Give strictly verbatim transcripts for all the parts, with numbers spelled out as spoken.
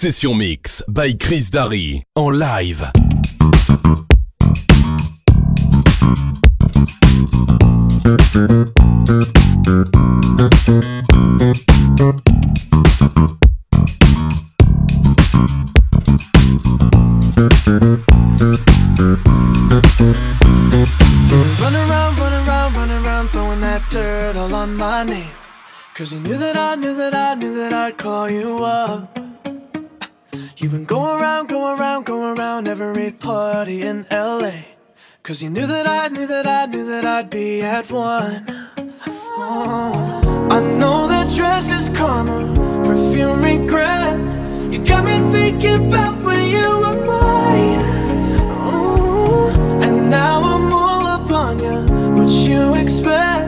Session Mix by Chris Darry en live. Dirt all on my name, 'cause you knew that I knew that I knew that I'd call you up. You've been going around, going around, going around every party in L A, 'cause you knew that I knew that I knew that I'd be at one. Oh. I know that dress is karma, perfume regret. You got me thinking about when you were mine. Oh. And now I'm all up on you, what you expect.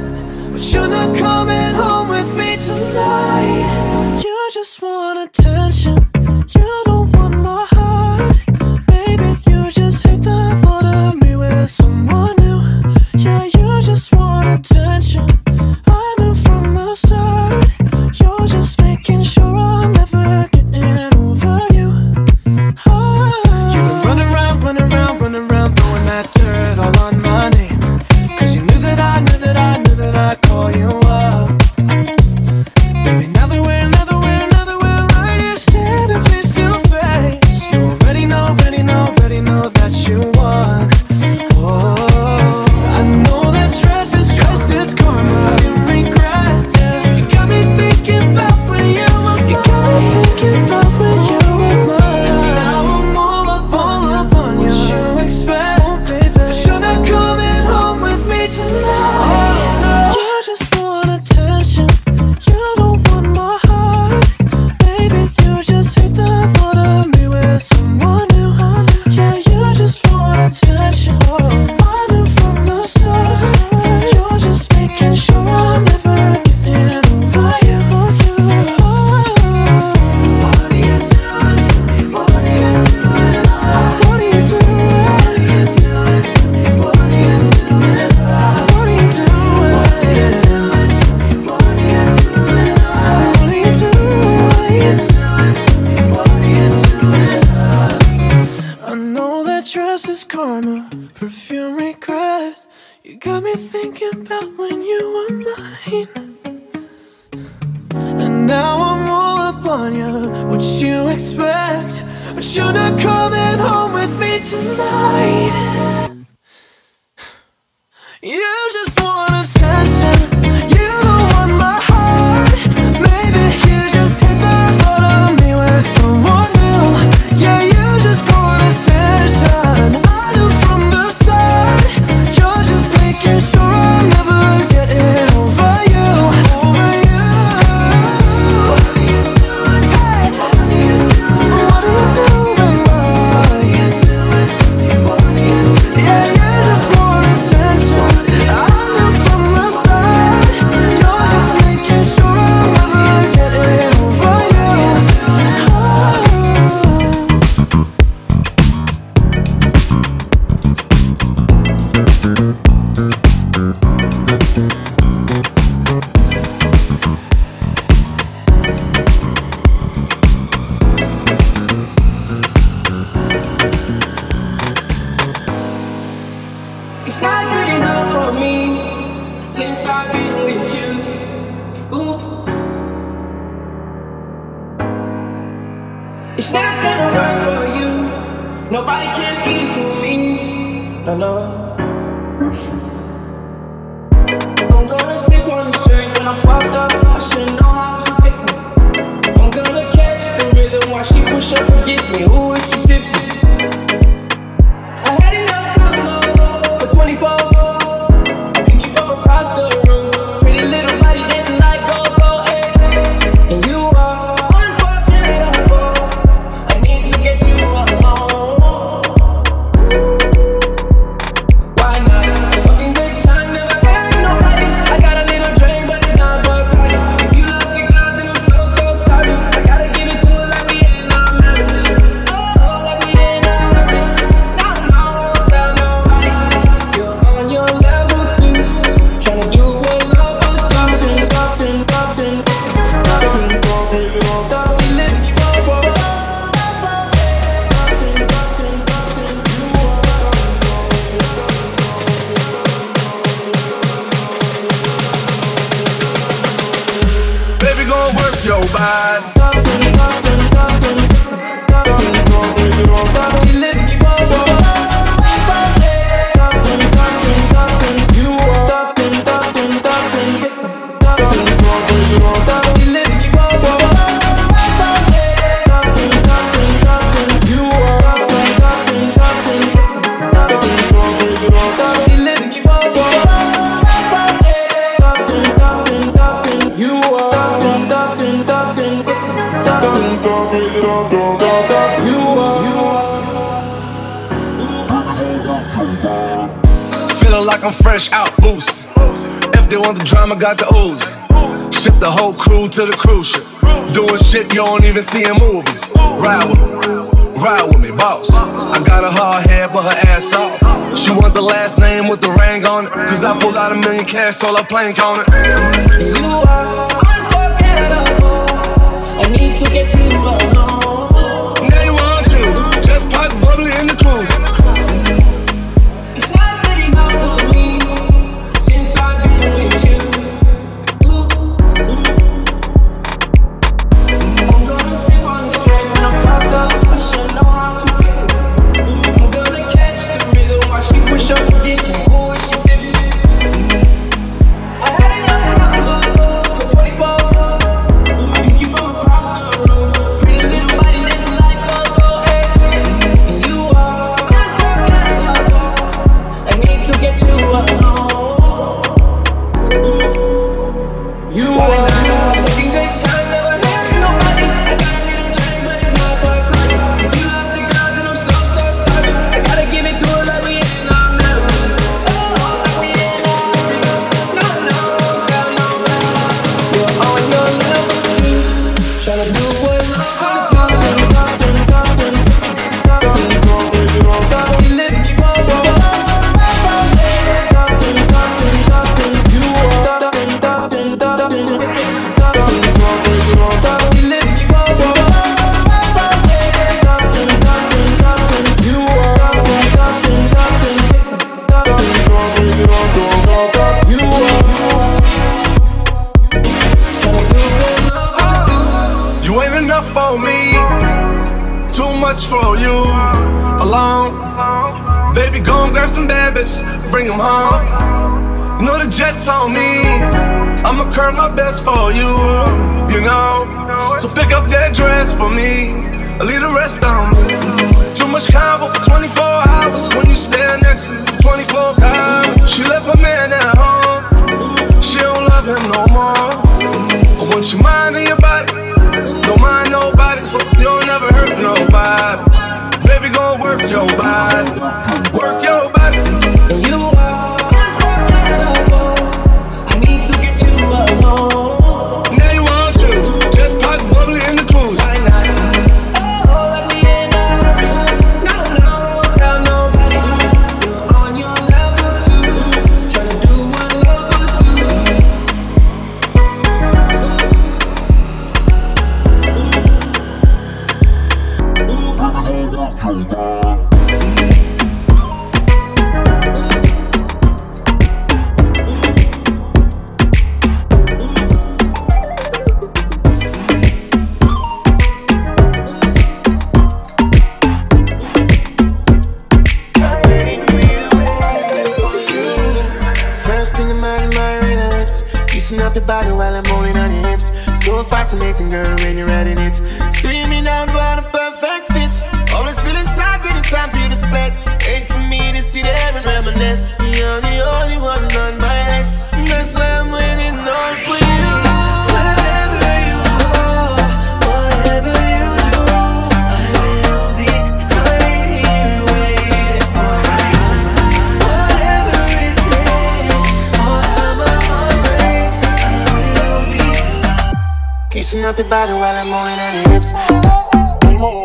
You're not coming home with me tonight. You just want attention. You don't want my heart. Maybe you just hate the thought of me with someone new. Yeah, you just want attention. I knew from the start. You're just making sure I'm never getting over you. Oh. You been running around, running around, running around, throwing that dirt all on my name, 'cause you knew that I knew that I knew that I. You up. Baby, now that we're, now that we're, now that we're right here standing face to face, you already know, already know, already know that you want. Oh, I know that dress is, dress is karma. You regret, yeah. You got me thinking about when you were mine. You got me thinking about when you were mine. And now I'm all up, all up on you. What you expect, oh, baby. But you're not coming home with me tonight. Feeling like I'm fresh out booze. If they want the drama, got the ooze. Ship the whole crew to the cruise ship. Doing shit you don't even see in movies. Ride with me, ride with me, boss. I got a hard head, but her ass off. She want the last name with the ring on it. Cause I pulled out a million cash, told her plank on it. You are unforgettable. I need to get you alone. They want you, just pop bubbly in the cruise. For you alone, baby, go and grab some bad bitch, bring them home. Know the jet's on me, I'ma curb my best for you, you know. So pick up that dress for me, leave the rest on me. Too much convo for twenty-four hours when you stand next to twenty-four hours. She left her man at home, she don't love him no more. I want your mind and your body, don't mind nobody, so you'll never hurt nobody. Baby, go work your body, work your body. And you are unforgettable. I need to get you alone. Now you want to just pop bubbly in the cruise. Why not? Oh, let me in a hurry. No, no, tell nobody. You're on your level too, trying to do what lovers do. First thing in my marina lips, kissing up your body while I'm holding on your hips. So fascinating, girl, when you're riding it, screaming out what a perfect fit. Always feeling sad when it's time for you to split. Ain't for me to sit there and reminisce. You're the only one on my list. That's why I'm waiting on for you. Kissing up your body while I'm holding on your hips. Kissing up your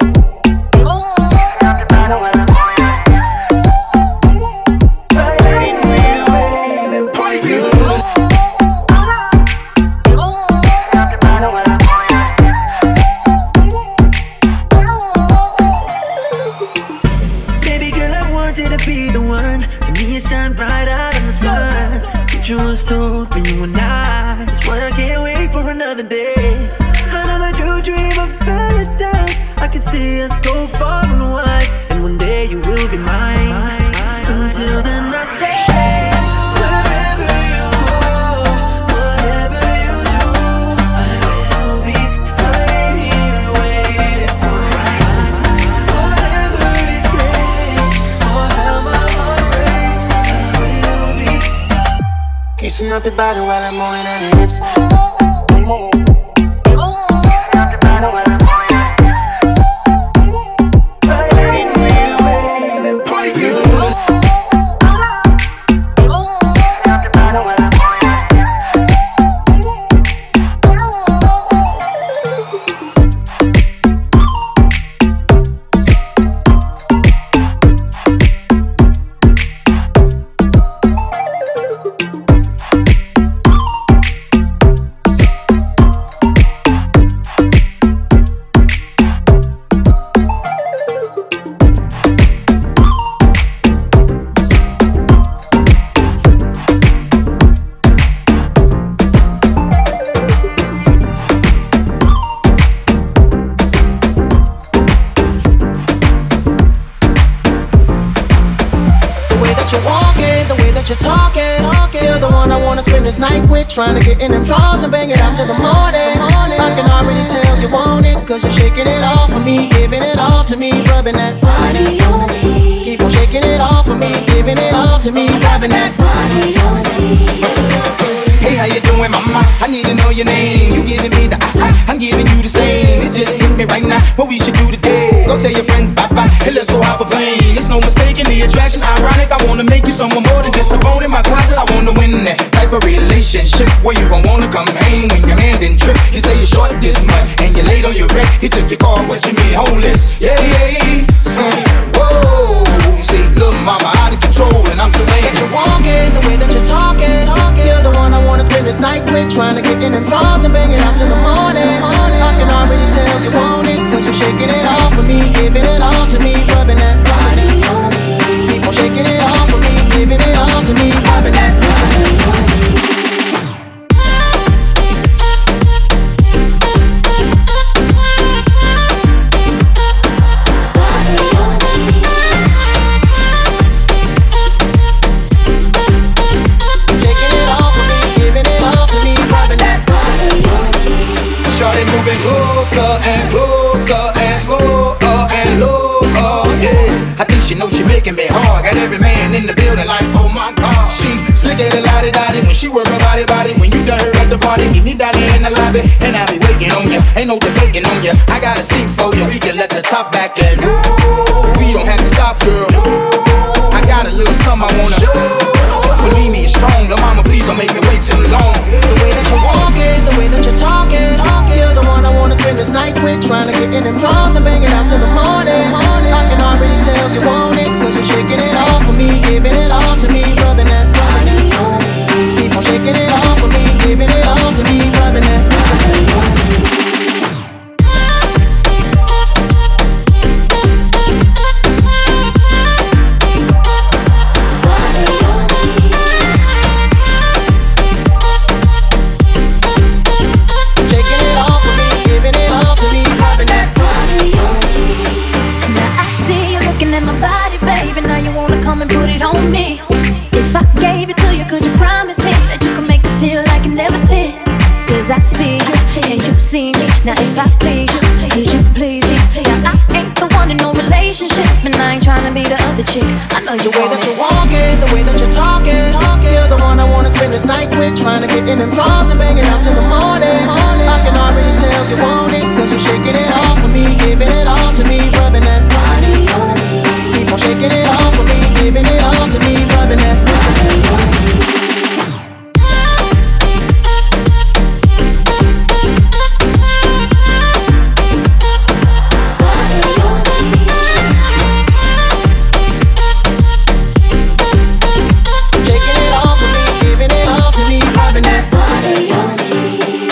body while I'm holding on your hips. Baby girl, I wanted to be the one. To me you shine bright out in the sun. Picture was told through you and I. That's why I can't wait for another day. Another true dream of years go far and wide, and one day you will be mine. Until then I say, wherever you go, whatever you do, I will be right here waiting for you. Whatever it takes, or how my heart breaks, I will be. Kissing up your body while I'm on your hips. Trying to get in them drawers and bang it out till the morning. I can already tell you want it, cause you're shaking it all for me, giving it all to me, rubbing that body on me. Keep on shaking it all for me, giving it all to me, rubbing that body on me. Hey, how you doing, mama? I need to know your name. You giving me the I, I I'm giving you the same. It just hit me right now, what we should do today. Go tell your friends bye-bye, hey, let's go hop a plane. It's no mistake in the attraction's ironic. I wanna make you someone more than just a bone in my closet. I wanna win that a relationship where you gon' wanna come hang when your man didn't trip. You say you're short this month and you're late on your rent. He took your car, what you mean, homeless? Yeah, yeah, uh, whoa. See, little mama out of control, and I'm just saying that you're walking, the way that you're talking, talking. You're the one I wanna spend this night with, trying to get in them drawers and bang it out till the morning. I can already tell you want it, cause you're shaking it all for me, giving it all to me, rubbing that body on me. Keep on shaking it all for me, giving it all to me, rubbing that body on me. Closer and closer and slower and lower, yeah. I think she knows she making me hard. Got every man in the building like, oh my God. She slick at a lottie dottie when she work her body body. When you done her at the party, meet me down in the lobby. And I be waiting on ya, ain't no debating on ya. I got a seat for ya, we can let the top back at you. We don't have to stop, girl. I got a little something I wanna show. Believe me, it's strong, the mama please don't make me wait too long. The way that you're walking, the way that you're talking, talking. You're the one I wanna spend this night with, trying to get in them drawers and bang it out till the morning. I can already tell you want it, cause you're shaking it all for me, giving it all to me, rubbing that body on me. Keep on shaking it all for me, giving it all to me, rubbing that body on me. Now if I please you, please you, please me. Now I ain't the one in no relationship, and I ain't tryna be the other chick. I know you want it. The way that you're walking, the way that you're talking, talking. You're the one I wanna spend this night with, tryna get in them drawers and bang it out till the morning. I can already tell you want it, cause you're shaking it all for me, giving it all to me, rubbing that body on me. Keep on shaking it all for me, giving it all to me, rubbing that body on me. Thank you.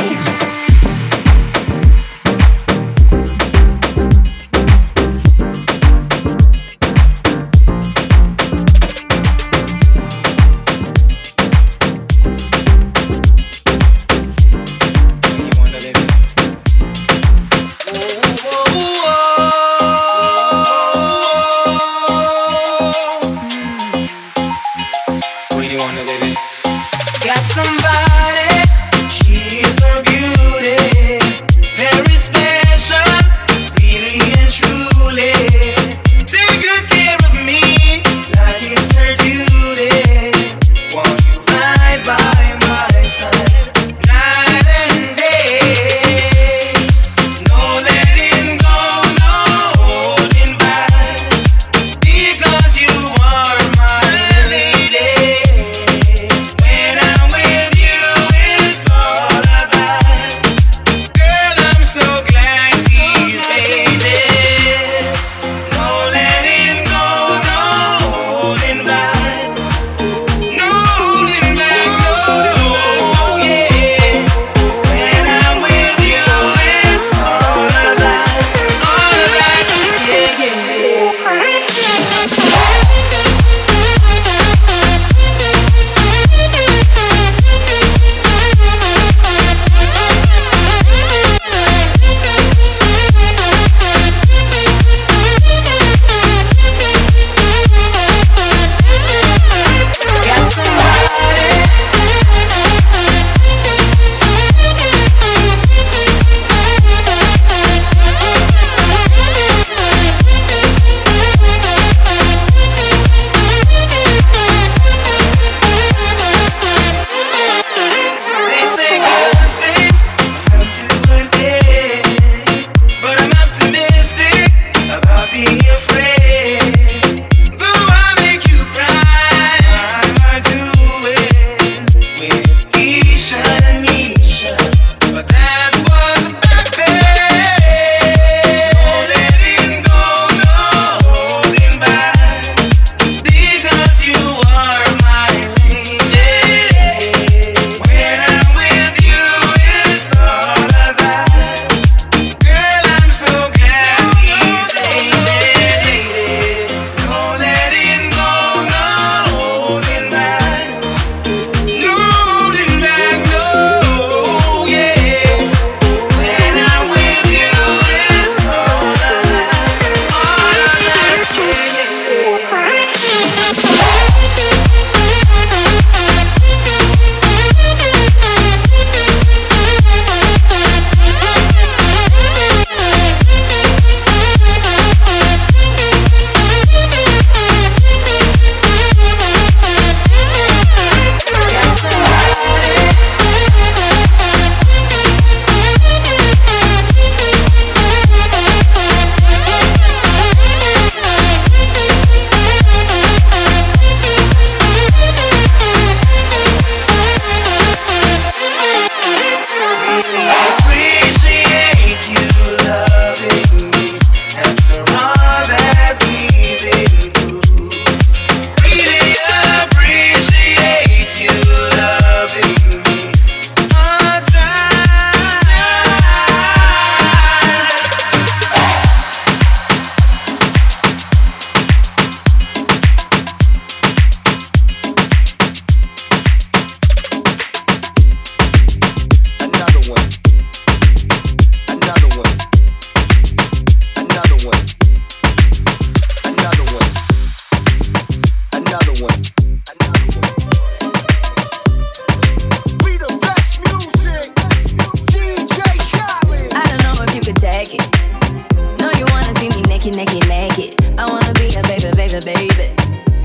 No, you wanna see me naked, naked, naked. I wanna be a baby, baby, baby.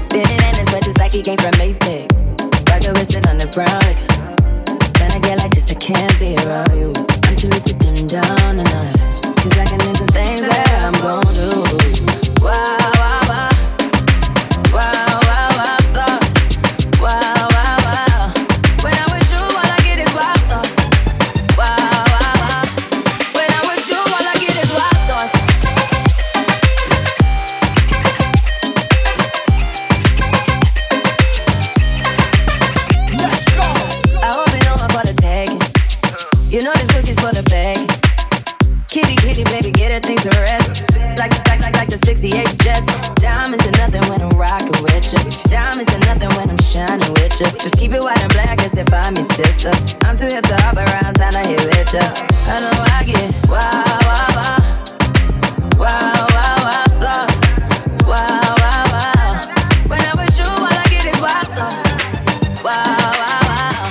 Spinning in his wedges like he came from Maytag. Rocker wristed on the brown. Then I get like this, I can't be around you. I'm too late to dim down a notch. Cause I can do some things that I'm gon' do. Wow, wow, wow. Wow, wow, wow, thoughts. Wow. Things to rest, like, like, like, like the sixty-eight Jets. Diamonds are nothing when I'm rockin' with ya. Diamonds are nothing when I'm shining with ya. Just keep it white and black as if I'm your sister. I'm too hip to hop around, time to hit with ya. I know I get wow, wow, wow. Wow, wow, wow, thoughts. Wow, wow, wow. When I'm with you, all I get is wild thoughts. Wow, wow, wow.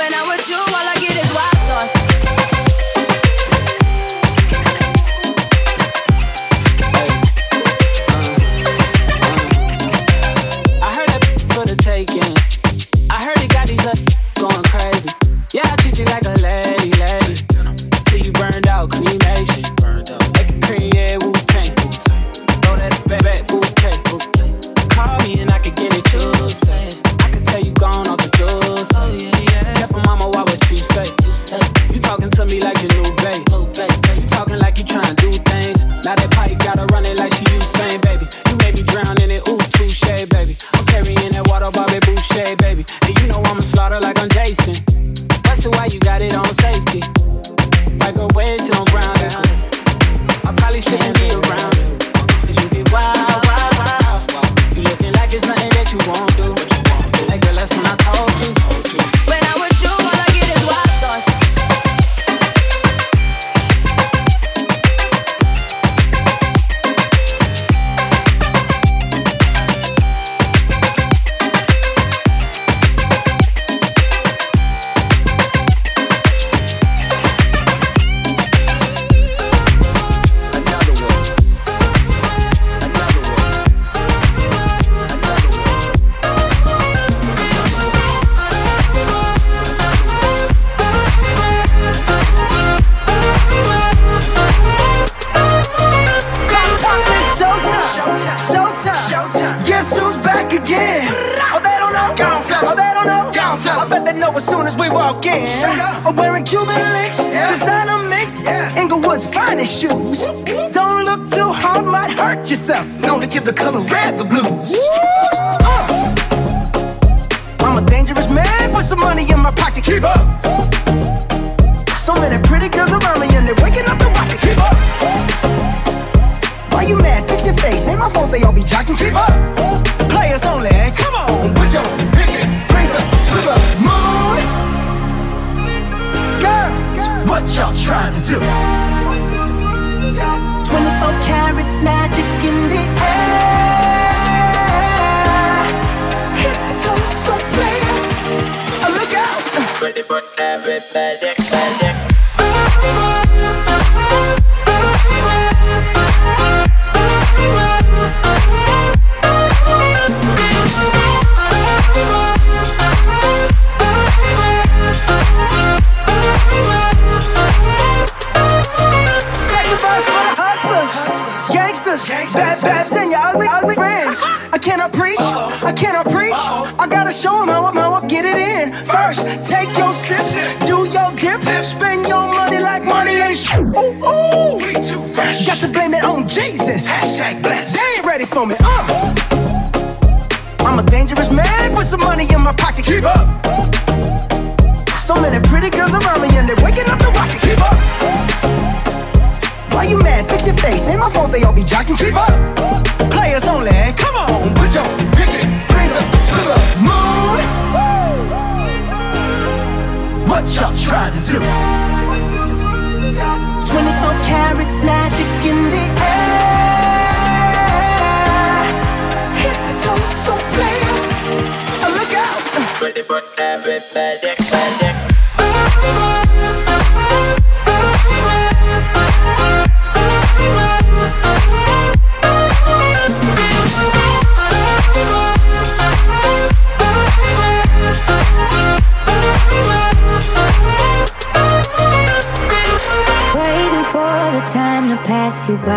When I'm with you, all I get is wild thoughts. We'll be right back.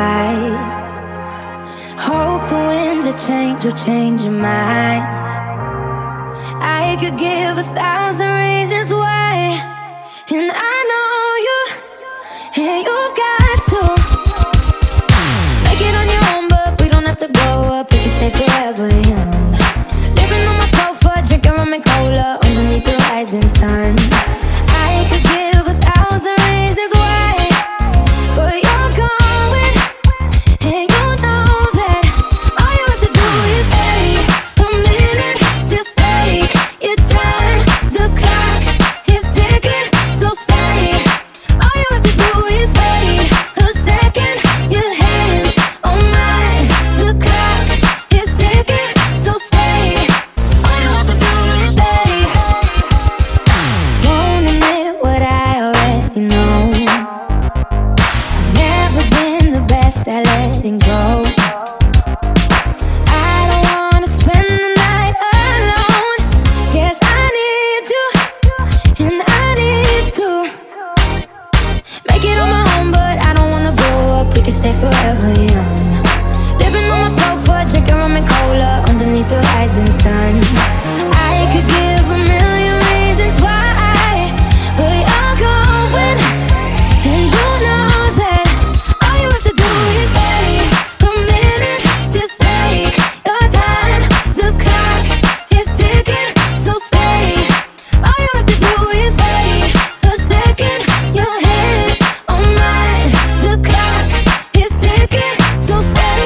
light. Hope the winds of change will change your mind. I could give a thousand reasons why, and I know you, and you've got to make it on your own, but we don't have to grow up. We can stay forever young. Living on my sofa, drinking rum and cola underneath the rising sun. I could give a thousand reasons why, but you're going, and you know that all you have to do is take a minute, just take your time. The clock is ticking, so stay. All you have to do is wait a second. Your hands on mine. The clock is ticking, so stay. All you have to do is stay. Won't admit what I already know. I've never been the best at letting go. I don't wanna spend the night alone. Guess I need you, and I need to make it on my own, but I don't wanna grow up. We can stay forever young. Living on my sofa, drinking rum and cola underneath the rising sun. I could give a million reasons why, but you're going, and you know that all you have to do is take a minute, just take your time. The clock is ticking, so stay. All you have to do is wait a second. Your hands on mine. The clock is ticking, so stay.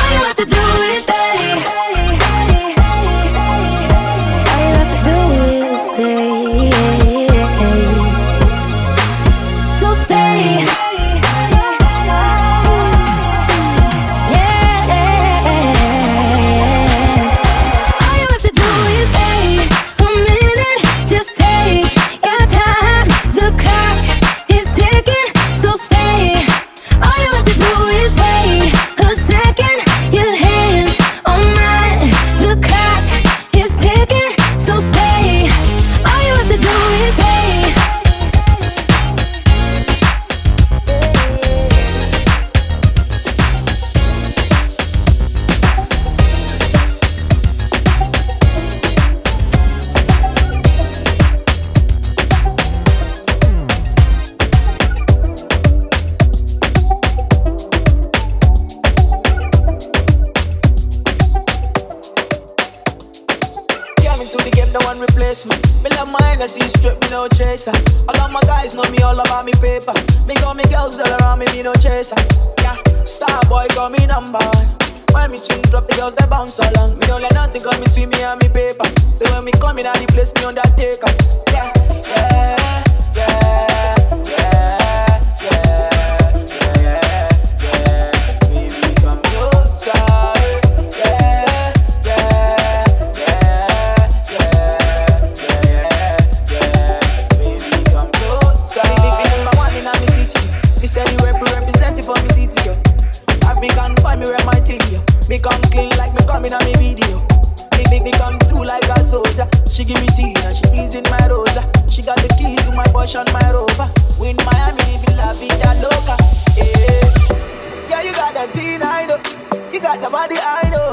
All you have to do is stay. All you have to do is stay. So stay. Yeah. All you have to do is take a minute, just take your time. The clock is ticking, so stay. All you have to do is wait a second. Your hands on mine. The clock is ticking, so stay. All you have to do is wait. Coming to the game, no one replace me. Me love my Hennessy, strip, me no chaser. All of my guys know me, all about me paper. Me got me girls all around me, me no chaser. Yeah, star boy got me number one. When me tune drop, the girls they bounce along. Me don't let nothing come between me and me paper. So when me come in and the place, me undertaker. Yeah, yeah, yeah, yeah, yeah, yeah, yeah. Baby, come closer. Yeah, yeah, yeah, yeah, yeah, yeah. Baby, come closer. Me in my one in my city. Me steady rep representing for me city, yo. African boy, me rep my thing, yo. Me come clean like me come in a me video. Me make me come through like a soldier. She give me tea and she pleasing my rosa. She got the keys to my Porsche and my Rover. We in Miami living la vida loca. Yeah, yeah, you got that teen, I know. You got the body, I know.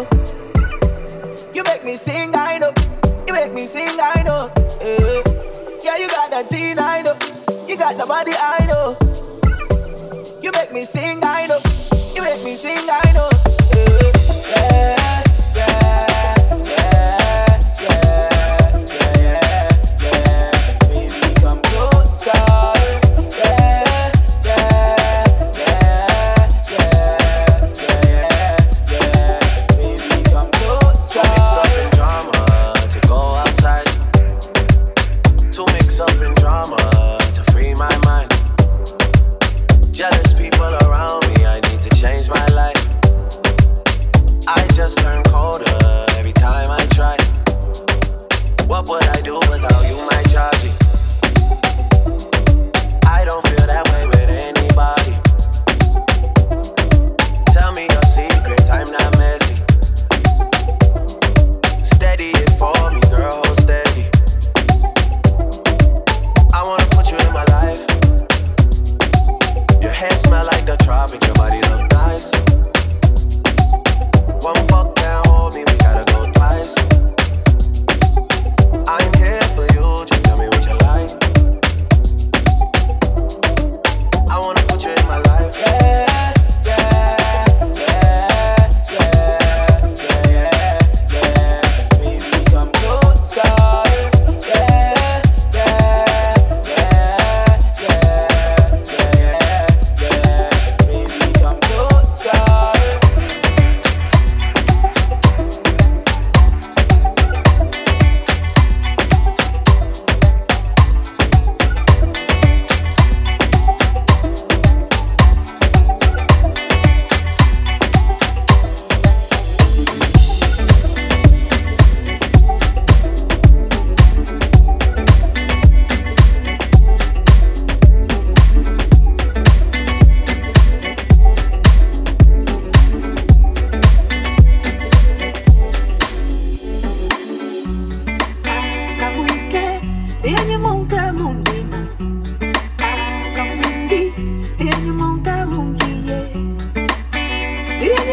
You make me sing, I know. You make me sing, I know. Yeah, yeah, you got that teen, I know. You got the body, I know. You make me sing, I know. You make me sing, I know. Yeah, yeah, yeah, yeah, yeah, yeah, yeah. Baby, come closer. Yeah, yeah, yeah, yeah, yeah, yeah. Baby, come closer. Mix up in drama to go outside. To mix up in drama to free my mind. Jealous people around me, I need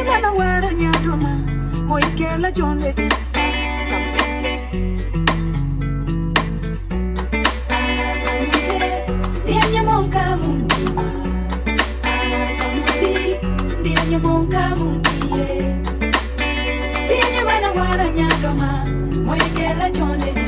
Ila na wala nyadoma Moikela jonde bifa Ndianya monka mundima Ndianya monka mundiye Ndianya wana wala nyadoma Moikela jonde bifa.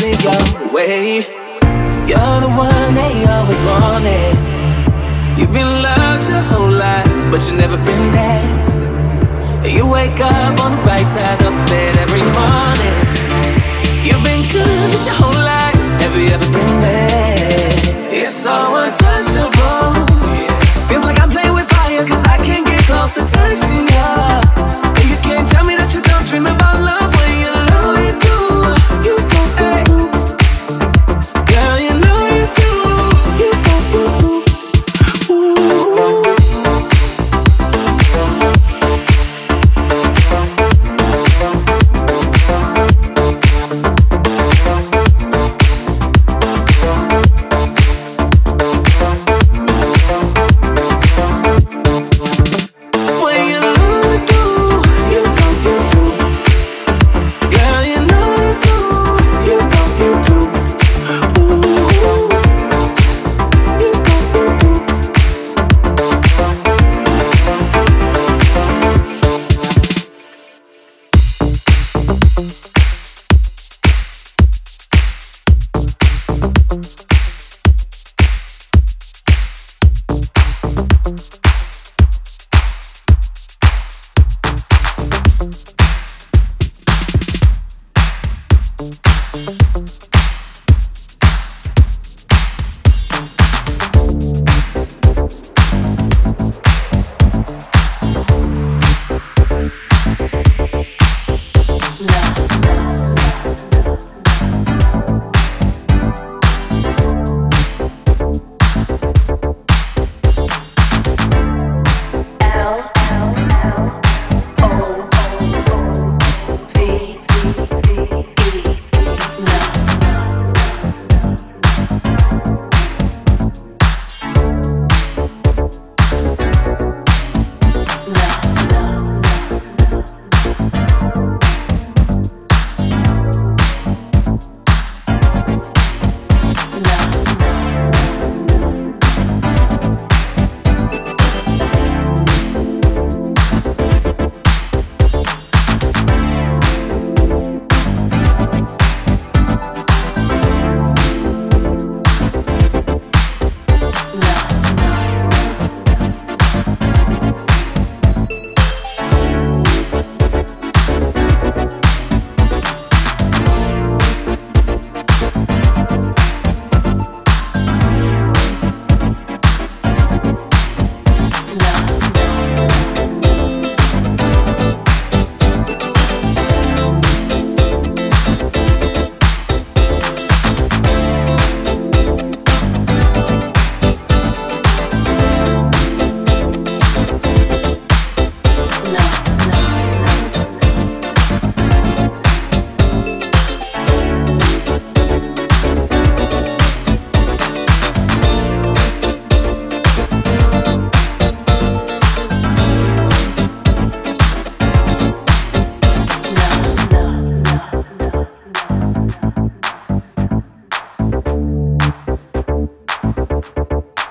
it your way. You're the one they always wanted. You've been loved your whole life, but you've never been there. You wake up on the right side of bed every morning. You've been good your whole life, have you ever been there? It's so untouchable. Feels like I'm playing with fire, cause I can't get close to touching you. And you can't tell me that you don't dream about love when you know you do. You don't hey. Girl, you know you do. You don't do. Ooh.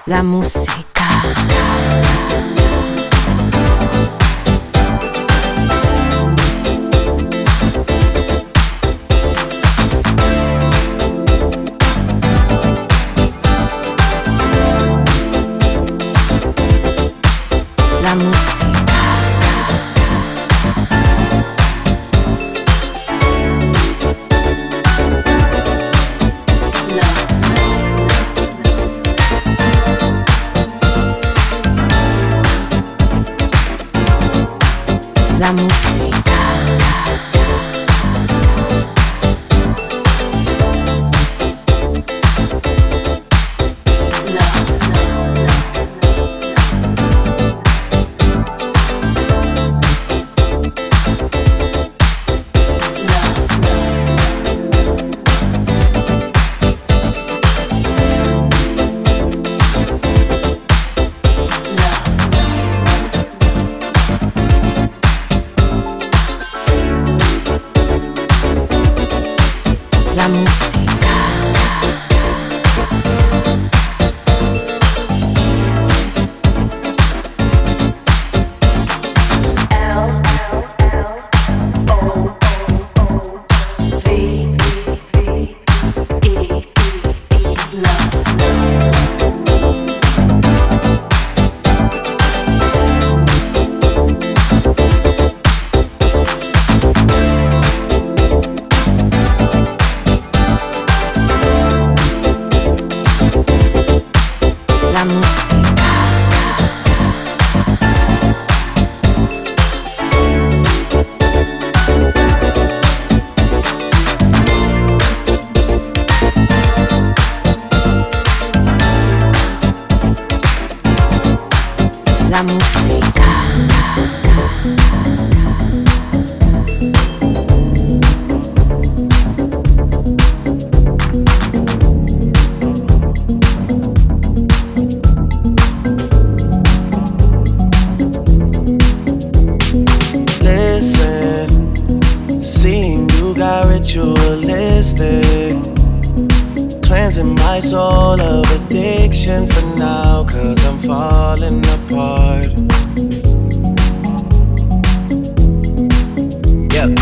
La música. La música. ritualistic, cleansing my soul of addiction for now, cause I'm falling apart. Yep,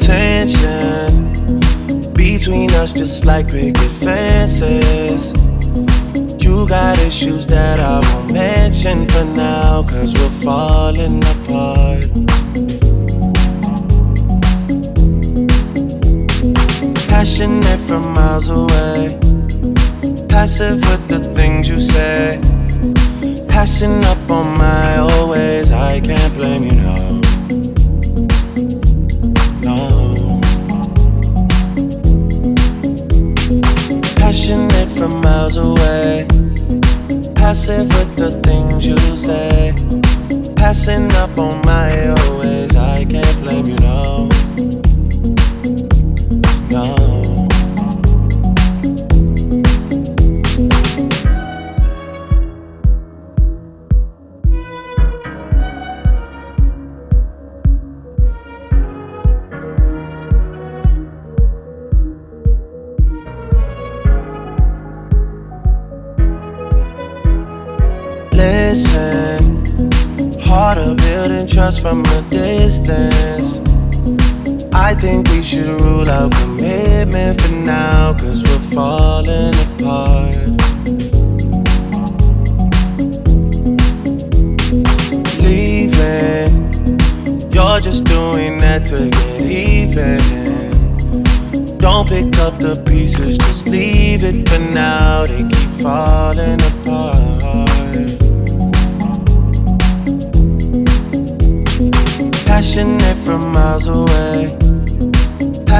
tension between us just like picket fences. You got issues that I won't mention for now, cause we're falling apart. Passionate from miles away, passive with the things you say, passing up on my always. I can't blame you, no, no. Passionate from miles away, passive with the things you say, passing up on my always. I can't blame you, no, no. Listen, harder building trust from a distance. I think we should rule out commitment for now, cause we're falling apart. Leaving, you're just doing that to get even. Don't pick up the pieces, just leave it for now. They keep falling apart. Passionate from miles away,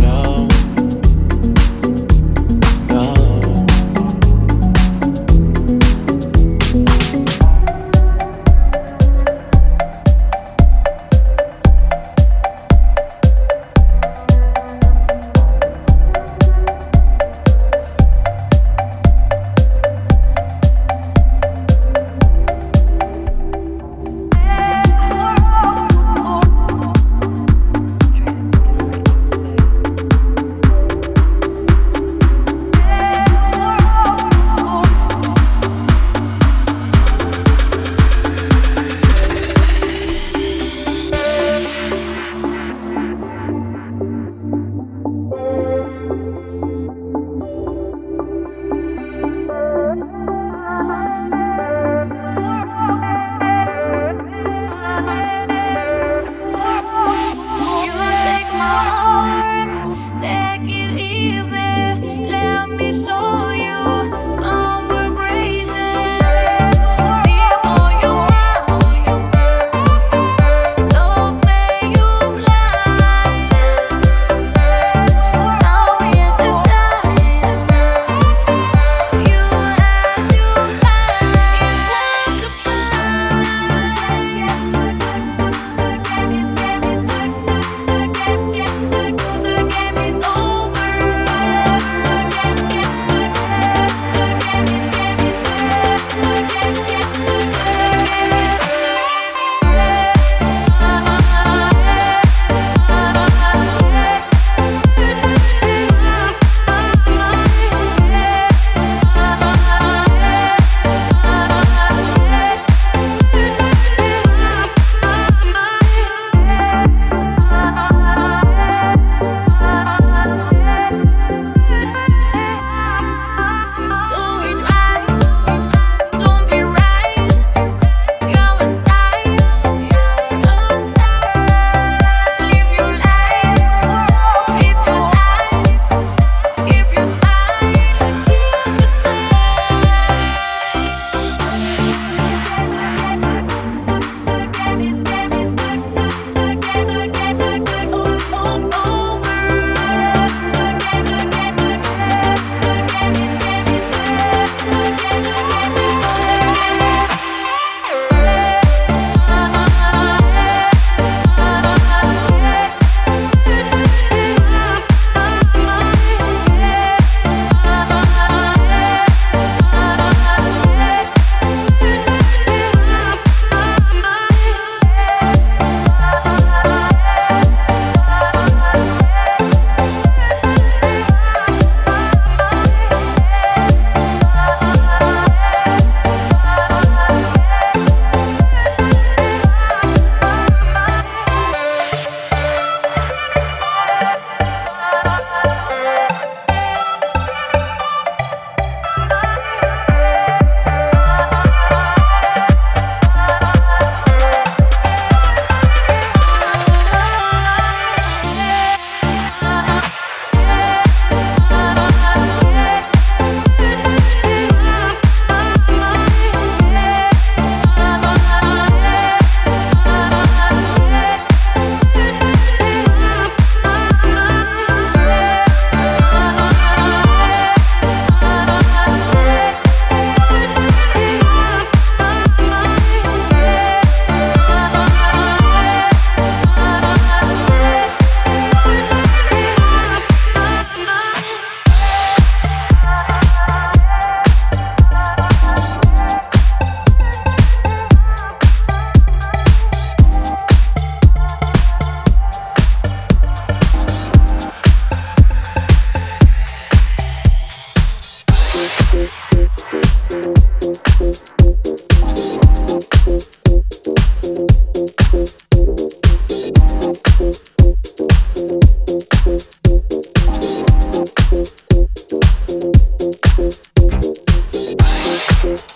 no. All right.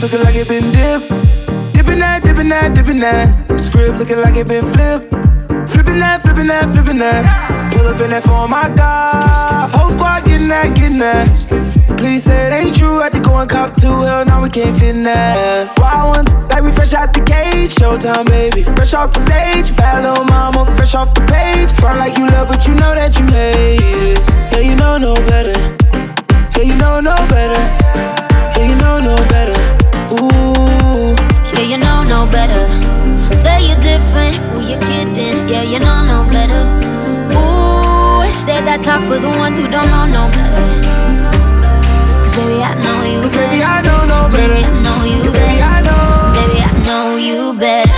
wrist looking like it been dipped. Dipping that, dipping that, dipping that. Script looking like it been flipped. Flipping that, flipping that, flipping that. Pull up in that phone, my God. Whole squad getting that, getting that. Please say it ain't true, had to go and cop two. Hell, now we can't fit in that. Wild ones, like we fresh out the cage. Showtime, baby, fresh off the stage. Bad little mama, fresh off the page. Front like you love, but you know that you hate it. Yeah, you know no better. Yeah, you know no better. Yeah, you know no better. Ooh. Yeah, you know no better. Say you're different. Ooh, you're kidding. Yeah, you know no better. Ooh, save that talk for the ones who don't know no better. Cause baby, I know you better. Cause baby, I know no better. Baby, I know you better. Baby, I know. Baby, I know you better.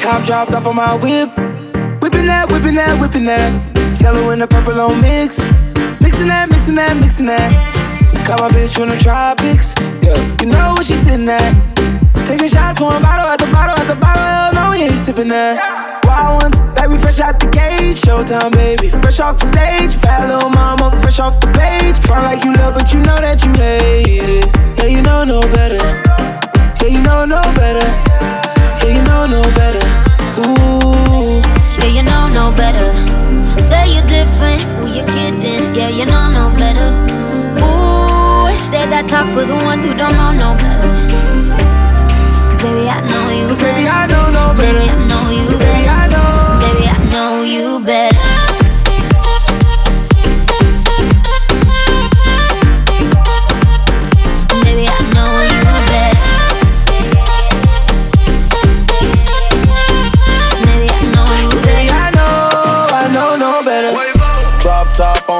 Top dropped off on my whip. Whipping that, whipping that, whipping that. Yellow and the purple on mix. Mixing that, mixing that, mixing that. Caught my bitch from the tropics. Yeah, you know where she sitting at. Taking shots, one bottle at the bottle at the bottle. Hell no, we ain't sipping that. Wild ones, like we fresh out the cage. Showtime, baby, fresh off the stage. Bad little mama, fresh off the page. Front like you love, but you know that you hate it. Yeah, you know no better. Yeah, you know no better. Yeah, you know no better. Ooh. Yeah, you know no better. Say you're different. Ooh, you're kidding. Yeah, you know no better. Ooh, say that talk for the ones who don't know no better. Cause baby, I know you Cause better. Baby, I know no better. Baby, I know you better. Baby, I know. Baby, I know you better.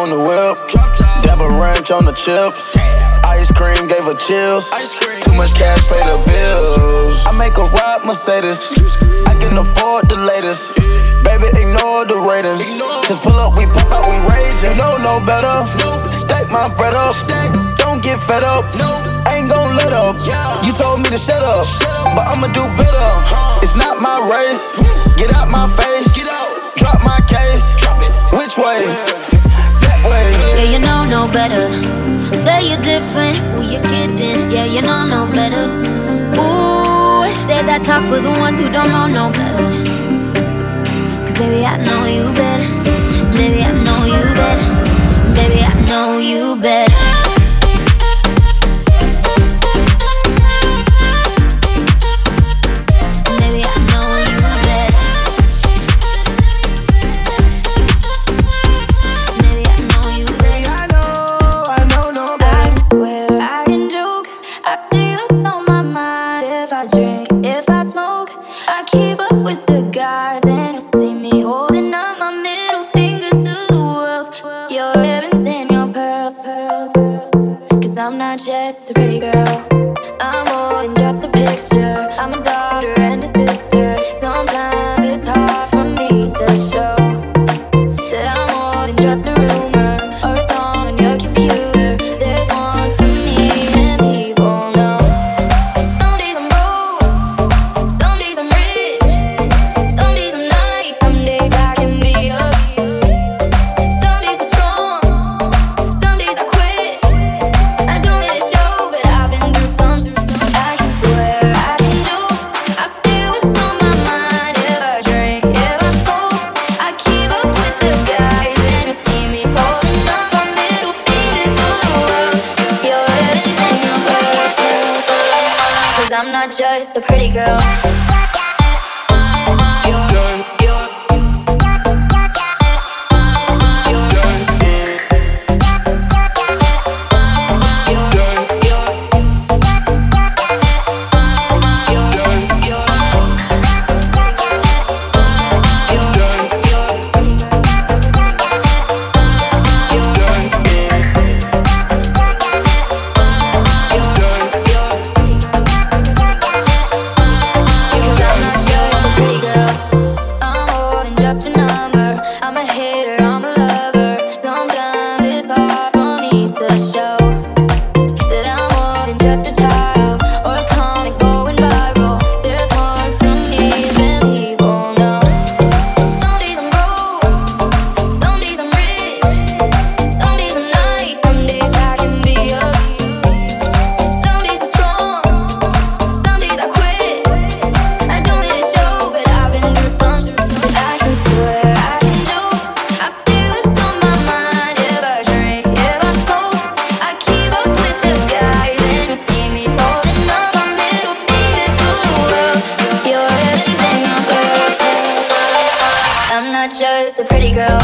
The whip, dab a ranch on the chips. Ice cream gave her chills. Too much cash, pay the bills. I make a ride Mercedes. I can afford the latest. Baby, ignore the ratings. Just pull up, we pop out, we rage. You know no better. Stack my bread up. Don't get fed up. Ain't gon' let up. You told me to shut up, but I'ma do better. It's not my race. Get out my face. Drop my case. Which way? Yeah, you know no better. Say you're different. Ooh, you're kidding. Yeah, you know no better. Ooh, say that talk for the ones who don't know no better. Cause baby, I know you better. Baby, I know you better. Baby, I know you better. not just a pretty girl.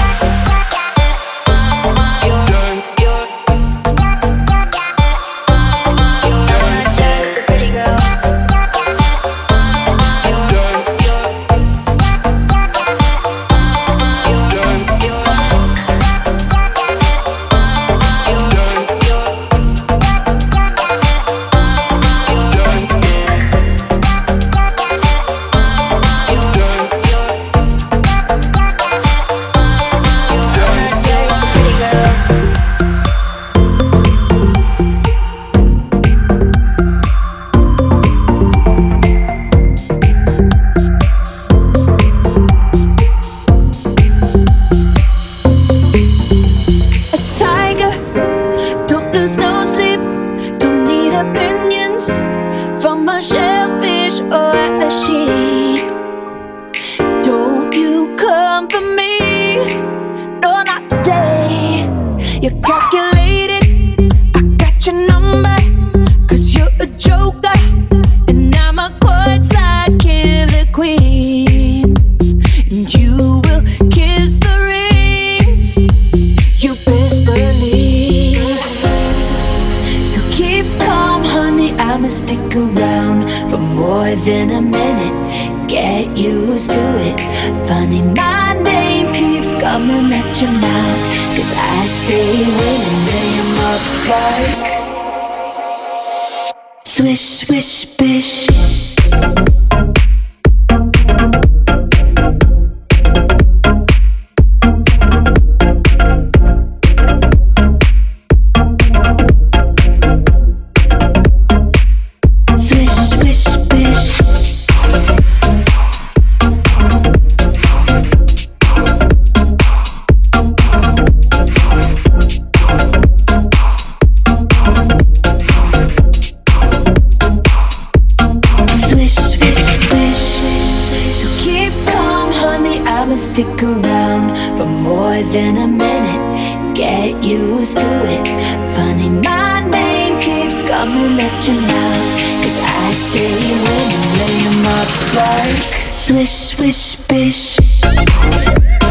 Swish, swish, bish.